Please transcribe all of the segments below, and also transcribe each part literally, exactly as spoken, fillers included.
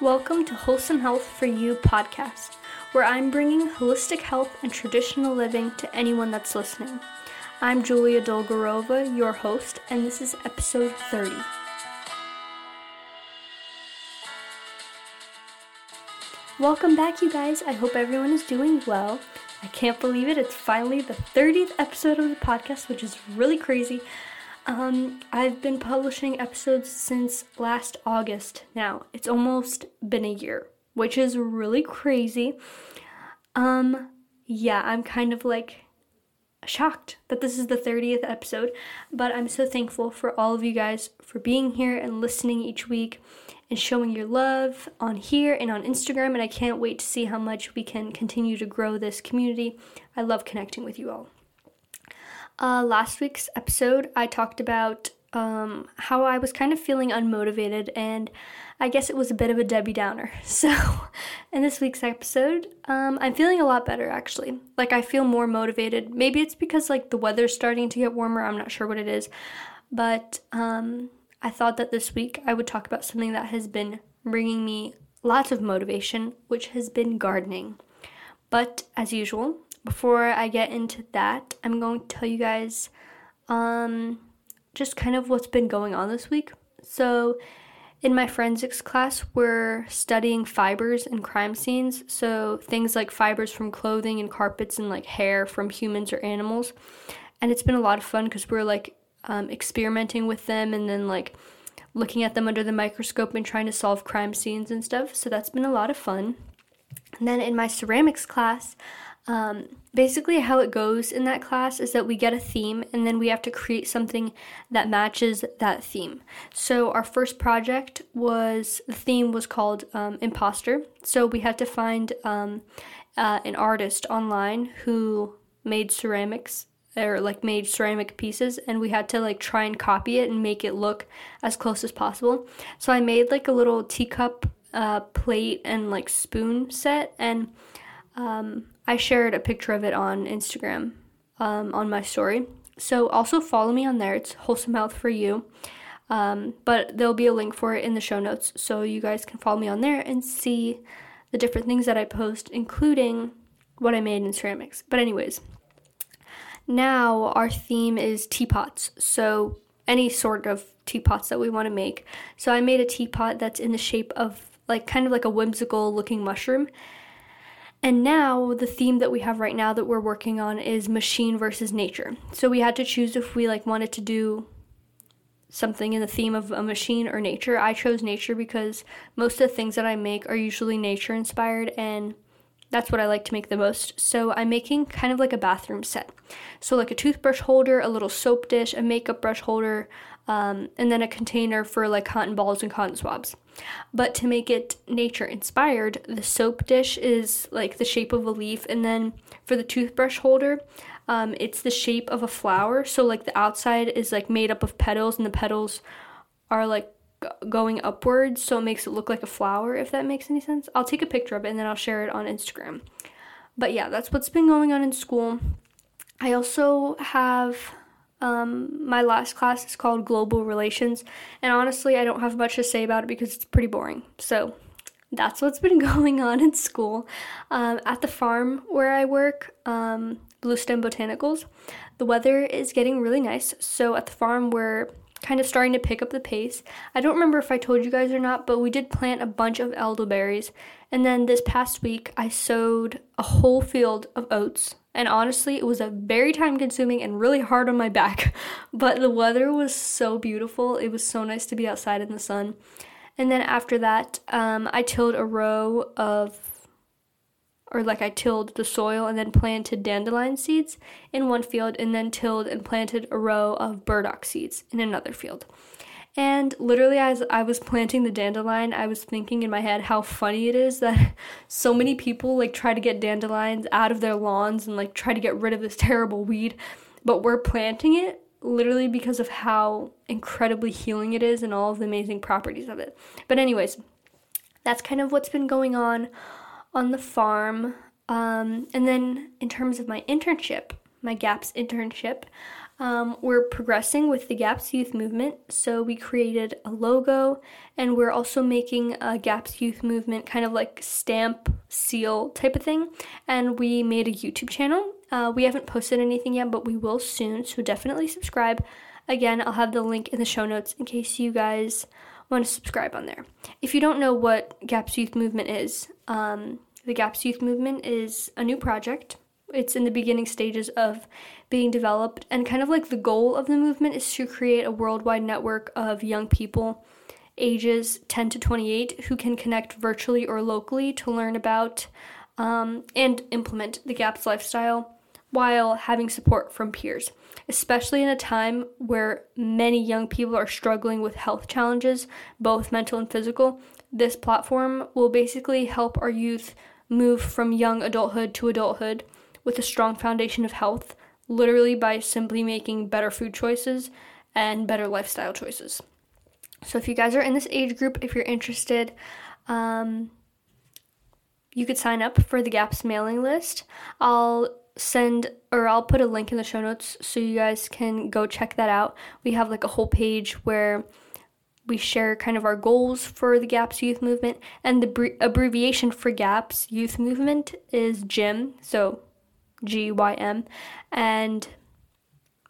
Welcome to Wholesome Health for You Podcast, where I'm bringing holistic health and traditional living to anyone that's listening. I'm Julia Dolgorova, your host, and this is episode thirty. Welcome back, you guys. I hope everyone is doing well. I can't believe it. It's finally the thirtieth episode of the podcast, which is really crazy. Um, I've been publishing episodes since last August now. It's almost been a year, which is really crazy. Um, yeah, I'm kind of like shocked that this is the thirtieth episode, but I'm so thankful for all of you guys for being here and listening each week and showing your love on here and on Instagram, and I can't wait to see how much we can continue to grow this community. I love connecting with you all. Uh, last week's episode, I talked about um, how I was kind of feeling unmotivated, and I guess it was a bit of a Debbie Downer. So, in this week's episode, um, I'm feeling a lot better, actually. Like, I feel more motivated. Maybe it's because, like, the weather's starting to get warmer. I'm not sure what it is. But um, I thought that this week I would talk about something that has been bringing me lots of motivation, which has been gardening. But, as usual, before I get into that, I'm going to tell you guys um, just kind of what's been going on this week. So, in my forensics class, we're studying fibers and crime scenes. So, things like fibers from clothing and carpets and, like, hair from humans or animals. And it's been a lot of fun because we're, like, um, experimenting with them and then, like, looking at them under the microscope and trying to solve crime scenes and stuff. So, that's been a lot of fun. And then in my ceramics class, Um, basically how it goes in that class is that we get a theme and then we have to create something that matches that theme. So our first project was, the theme was called um, Imposter. So we had to find um, uh, an artist online who made ceramics or like made ceramic pieces, and we had to like try and copy it and make it look as close as possible. So I made like a little teacup, uh, plate and like spoon set, and um, I shared a picture of it on Instagram, um, on my story. So also follow me on there. It's Wholesome Health for You. Um, but there'll be a link for it in the show notes. So you guys can follow me on there and see the different things that I post, including what I made in ceramics. But anyways, now our theme is teapots. So any sort of teapots that we want to make. So I made a teapot that's in the shape of like kind of like a whimsical looking mushroom. And now, the theme that we have right now that we're working on is machine versus nature. So we had to choose if we, like, wanted to do something in the theme of a machine or nature. I chose nature because most of the things that I make are usually nature-inspired, and that's what I like to make the most. So I'm making kind of like a bathroom set. So, like, a toothbrush holder, a little soap dish, a makeup brush holder, um, and then a container for, like, cotton balls and cotton swabs. But to make it nature-inspired, the soap dish is, like, the shape of a leaf. And then for the toothbrush holder, um, it's the shape of a flower. So, like, the outside is, like, made up of petals, and the petals are, like, g- going upwards. So it makes it look like a flower, if that makes any sense. I'll take a picture of it, and then I'll share it on Instagram. But, yeah, that's what's been going on in school. I also have... Um, my last class is called Global Relations, and honestly, I don't have much to say about it because it's pretty boring. So that's what's been going on in school. Um, at the farm where I work, um, Bluestem Botanicals, the weather is getting really nice. So at the farm, we're kind of starting to pick up the pace. I don't remember if I told you guys or not, but we did plant a bunch of elderberries. And then this past week, I sowed a whole field of oats. And honestly, it was a very time-consuming and really hard on my back. But the weather was so beautiful. It was so nice to be outside in the sun. And then after that, um, I tilled a row of, or like I tilled the soil and then planted dandelion seeds in one field, and then tilled and planted a row of burdock seeds in another field. And literally, as I was planting the dandelion, I was thinking in my head how funny it is that so many people, like, try to get dandelions out of their lawns and, like, try to get rid of this terrible weed, but we're planting it literally because of how incredibly healing it is and all of the amazing properties of it. But anyways, that's kind of what's been going on on the farm. Um, and then in terms of my internship, my GAPS internship, Um, we're progressing with the GAPS Youth Movement, so we created a logo, and we're also making a GAPS Youth Movement kind of like stamp, seal type of thing, and we made a YouTube channel. Uh, we haven't posted anything yet, but we will soon, so definitely subscribe. Again, I'll have the link in the show notes in case you guys want to subscribe on there. If you don't know what GAPS Youth Movement is, um, the GAPS Youth Movement is a new project. It's in the beginning stages of being developed, and kind of like the goal of the movement is to create a worldwide network of young people ages ten to twenty-eight who can connect virtually or locally to learn about um, and implement the GAPS lifestyle while having support from peers, especially in a time where many young people are struggling with health challenges, both mental and physical. This platform will basically help our youth move from young adulthood to adulthood with a strong foundation of health, literally by simply making better food choices and better lifestyle choices. So if you guys are in this age group, if you're interested, um, you could sign up for the GAPS mailing list. I'll send, or I'll put a link in the show notes so you guys can go check that out. We have like a whole page where we share kind of our goals for the GAPS Youth Movement, and the bre- abbreviation for GAPS Youth Movement is G Y M, so G Y M, and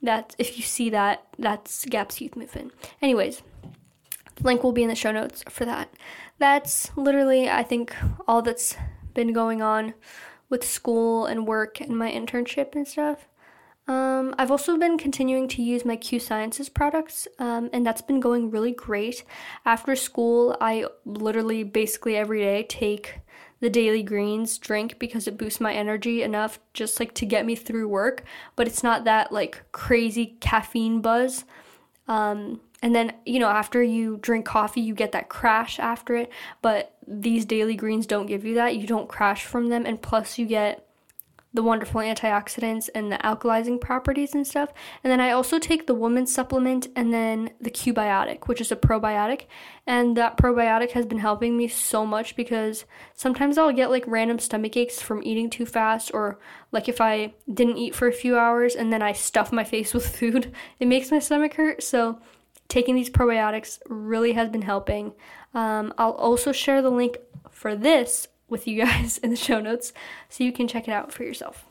that's, if you see that, that's GAPS Youth Movement. Anyways, link will be in the show notes for that. That's literally, I think, all that's been going on with school and work and my internship and stuff. Um, I've also been continuing to use my Q Sciences products, um, and that's been going really great. After school, I literally basically every day take the daily greens drink because it boosts my energy enough just like to get me through work, but it's not that like crazy caffeine buzz. Um, and then, you know, after you drink coffee, you get that crash after it, but these daily greens don't give you that. You don't crash from them, and plus you get the wonderful antioxidants and the alkalizing properties and stuff. And then I also take the woman's supplement and then the Q Biotic, which is a probiotic. And that probiotic has been helping me so much because sometimes I'll get like random stomach aches from eating too fast, or like if I didn't eat for a few hours and then I stuff my face with food, it makes my stomach hurt. So taking these probiotics really has been helping. Um, I'll also share the link for this with you guys in the show notes so you can check it out for yourself.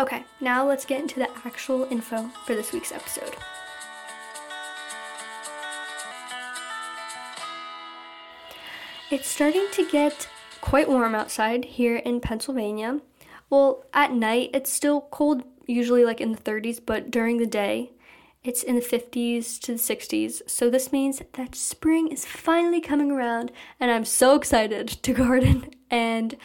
Okay, now let's get into the actual info for this week's episode. It's starting to get quite warm outside here in Pennsylvania. Well, at night it's still cold, usually like in the thirties, but during the day it's in the fifties to the sixties, so this means that spring is finally coming around, and I'm so excited to garden and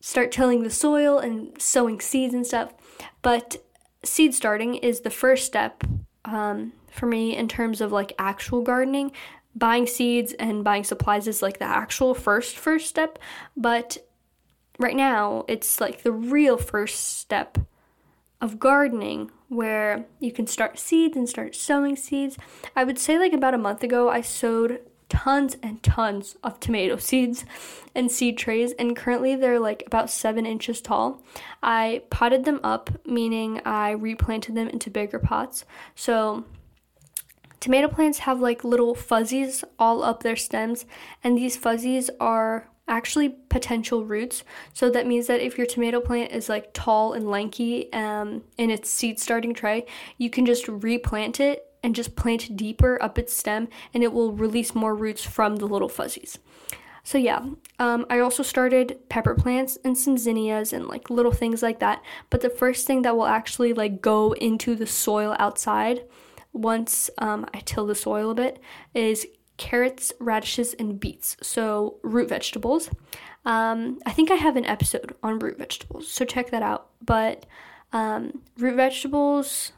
start tilling the soil and sowing seeds and stuff. But seed starting is the first step um, for me in terms of like actual gardening. Buying seeds and buying supplies is like the actual first first step, but right now it's like the real first step of gardening, where you can start seeds and start sowing seeds. I would say like about a month ago, I sowed tons and tons of tomato seeds and seed trays, and currently they're like about seven inches tall. I potted them up, meaning I replanted them into bigger pots. So tomato plants have like little fuzzies all up their stems, and these fuzzies are actually potential roots. So that means that if your tomato plant is like tall and lanky um, in its seed starting tray, you can just replant it and just plant deeper up its stem, and it will release more roots from the little fuzzies. So yeah, um, I also started pepper plants and some zinnias and like little things like that. But the first thing that will actually like go into the soil outside once um, I till the soil a bit is carrots, radishes, and beets, so root vegetables. Um, I think I have an episode on root vegetables, so check that out. But um, root vegetables,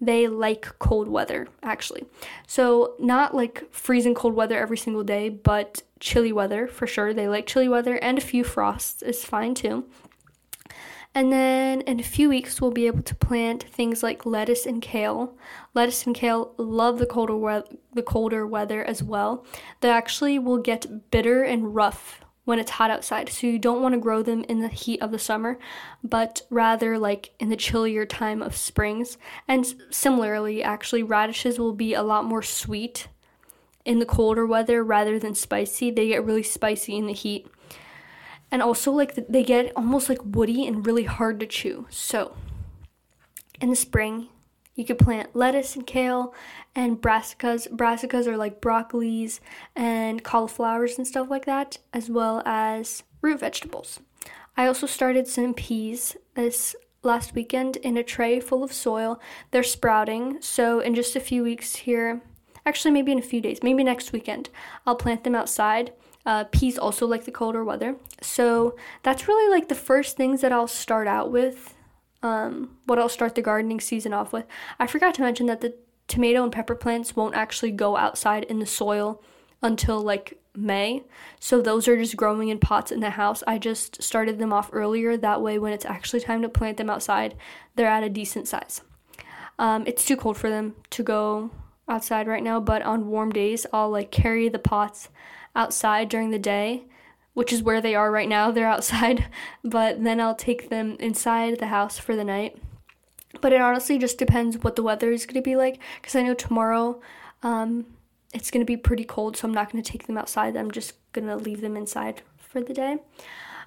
they like cold weather, actually. So not like freezing cold weather every single day, but chilly weather for sure. They like chilly weather, and a few frosts is fine too. And then in a few weeks, we'll be able to plant things like lettuce and kale. Lettuce and kale love the colder, we- the colder weather as well. They actually will get bitter and rough when it's hot outside. So you don't want to grow them in the heat of the summer, but rather like in the chillier time of springs. And similarly, actually, radishes will be a lot more sweet in the colder weather rather than spicy. They get really spicy in the heat. And also, like, they get almost like woody and really hard to chew. So in the spring, you could plant lettuce and kale and brassicas. Brassicas are like broccolis and cauliflowers and stuff like that, as well as root vegetables. I also started some peas this last weekend in a tray full of soil. They're sprouting, so in just a few weeks here, actually maybe in a few days, maybe next weekend, I'll plant them outside. Uh, peas also like the colder weather. So that's really like the first things that I'll start out with. Um, what I'll start the gardening season off with. I forgot to mention that the tomato and pepper plants won't actually go outside in the soil until like May. So those are just growing in pots in the house. I just started them off earlier. That way when it's actually time to plant them outside, they're at a decent size. Um, it's too cold for them to go outside right now, but on warm days, I'll like carry the pots outside during the day, which is where they are right now. They're outside, but then I'll take them inside the house for the night. But it honestly just depends what the weather is going to be like, because I know tomorrow um, it's going to be pretty cold, so I'm not going to take them outside. I'm just going to leave them inside for the day.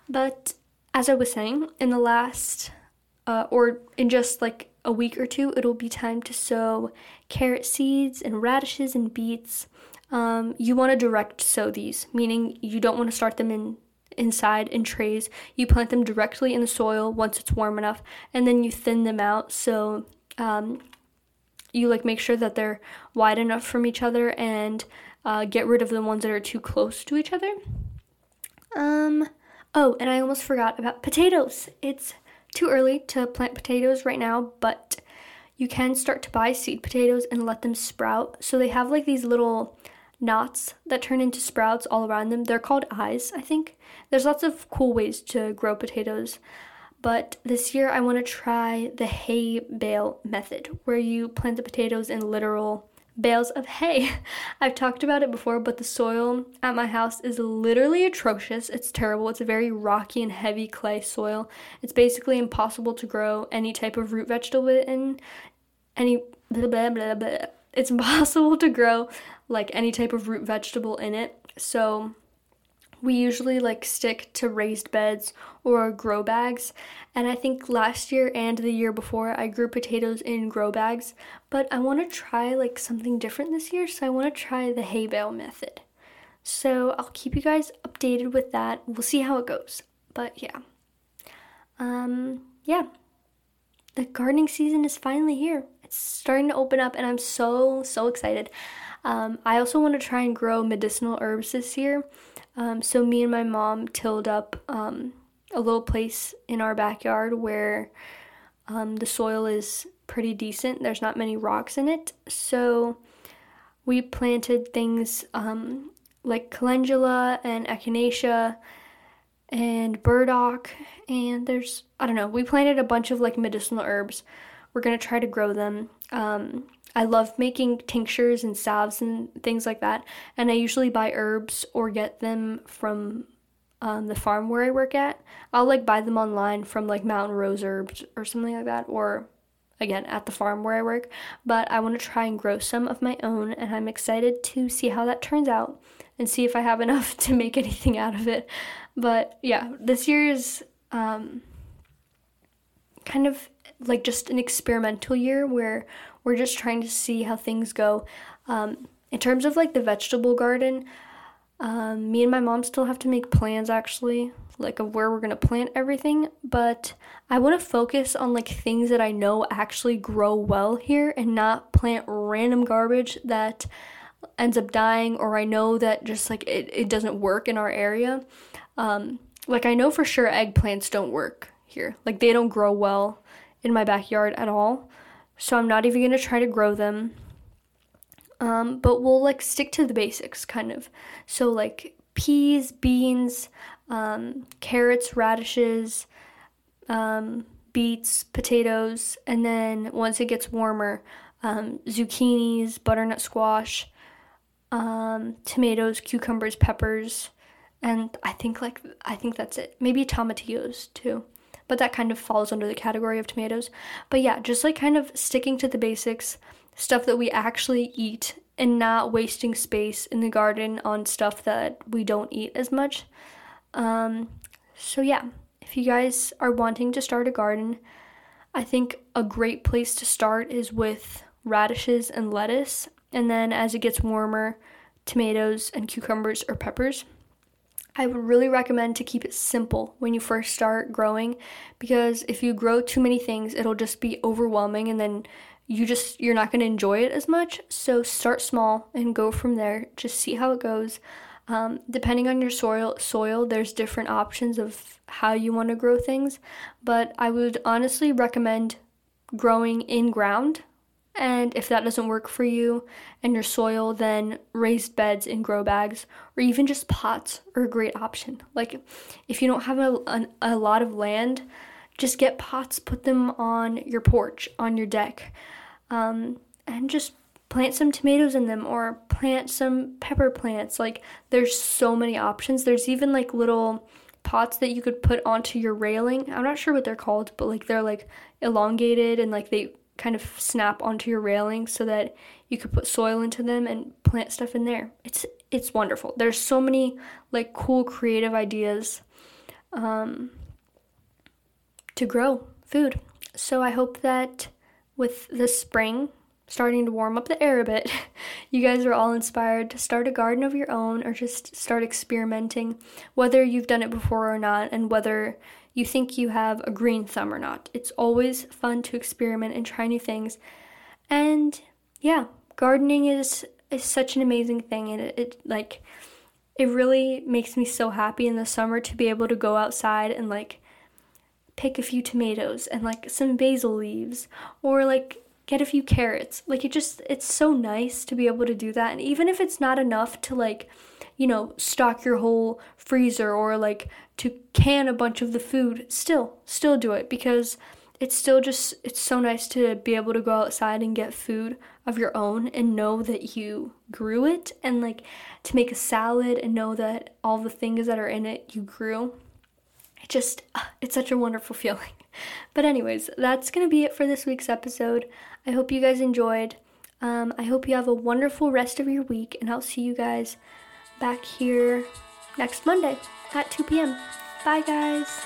But as I was saying, in the last, uh, or in just like a week or two, it'll be time to sow carrot seeds and radishes and beets. Um, you want to direct sow these, meaning you don't want to start them in inside in trays. You plant them directly in the soil once it's warm enough, and then you thin them out. So um, you like make sure that they're wide enough from each other, and uh, get rid of the ones that are too close to each other. Um. Oh, and I almost forgot about potatoes. It's too early to plant potatoes right now, but you can start to buy seed potatoes and let them sprout. So they have like these little knots that turn into sprouts all around them. They're called eyes, I think. There's lots of cool ways to grow potatoes, but this year I want to try the hay bale method, where you plant the potatoes in literal bales of hay. I've talked about it before, but the soil at my house is literally atrocious. It's terrible. It's a very rocky and heavy clay soil. It's basically impossible to grow any type of root vegetable in. Any blah, blah, blah, blah. It's impossible to grow like any type of root vegetable in it. So we usually like stick to raised beds or grow bags. And I think last year and the year before I grew potatoes in grow bags, but I want to try like something different this year. So I want to try the hay bale method. So I'll keep you guys updated with that. We'll see how it goes, but yeah. Um, yeah, the gardening season is finally here. It's starting to open up and I'm so, so excited. Um, I also want to try and grow medicinal herbs this year. Um, so me and my mom tilled up um, a little place in our backyard where um, the soil is pretty decent. There's not many rocks in it. So we planted things um, like calendula and echinacea and burdock. And there's, I don't know, we planted a bunch of like medicinal herbs. We're going to try to grow them. Um, I love making tinctures and salves and things like that. And I usually buy herbs or get them from um, the farm where I work at. I'll like buy them online from like Mountain Rose Herbs or something like that. Or again, at the farm where I work. But I want to try and grow some of my own. And I'm excited to see how that turns out. And see if I have enough to make anything out of it. But yeah, this year is um, kind of like just an experimental year where we're just trying to see how things go. Um, in terms of like the vegetable garden, um, me and my mom still have to make plans actually, like of where we're going to plant everything, but I want to focus on like things that I know actually grow well here and not plant random garbage that ends up dying, or I know that just like it, it doesn't work in our area. Um, like I know for sure eggplants don't work here. Like they don't grow well in my backyard at all, so I'm not even going to try to grow them, um, but we'll like stick to the basics kind of, so like peas, beans, um, carrots, radishes, um, beets, potatoes, and then once it gets warmer, um, zucchinis, butternut squash, um, tomatoes, cucumbers, peppers, And I think like I think that's it. Maybe tomatillos too, but that kind of falls under the category of tomatoes. But yeah, just like kind of sticking to the basics, stuff that we actually eat, and not wasting space in the garden on stuff that we don't eat as much. Um, so yeah, if you guys are wanting to start a garden, I think a great place to start is with radishes and lettuce, and then as it gets warmer, tomatoes and cucumbers or peppers. I would really recommend to keep it simple when you first start growing, because if you grow too many things, it'll just be overwhelming, and then you just, you're not going to enjoy it as much. So start small and go from there. Just see how it goes. Um, depending on your soil, soil, there's different options of how you want to grow things, but I would honestly recommend growing in ground. And if that doesn't work for you and your soil, then raised beds in grow bags, or even just pots are a great option. Like if you don't have a, a, a lot of land, just get pots, put them on your porch, on your deck, um, and just plant some tomatoes in them, or plant some pepper plants. Like there's so many options. There's even like little pots that you could put onto your railing. I'm not sure what they're called, but like they're like elongated and like they kind of snap onto your railing so that you could put soil into them and plant stuff in there. It's it's wonderful. There's so many like cool creative ideas um, to grow food. So I hope that with the spring starting to warm up the air a bit, you guys are all inspired to start a garden of your own, or just start experimenting, whether you've done it before or not, and whether you think you have a green thumb or not. It's always fun to experiment and try new things. And yeah, gardening is is such an amazing thing, and it, it like it really makes me so happy in the summer to be able to go outside and like pick a few tomatoes and like some basil leaves, or like get a few carrots. Like it just it's so nice to be able to do that. And even if it's not enough to like, you know, stock your whole freezer, or like to can a bunch of the food, still, still do it, because it's still just, it's so nice to be able to go outside and get food of your own and know that you grew it, and like to make a salad and know that all the things that are in it you grew. It just, it's such a wonderful feeling. But anyways, that's going to be it for this week's episode. I hope you guys enjoyed. Um, I hope you have a wonderful rest of your week, and I'll see you guys back here next Monday at two p.m. Bye, guys.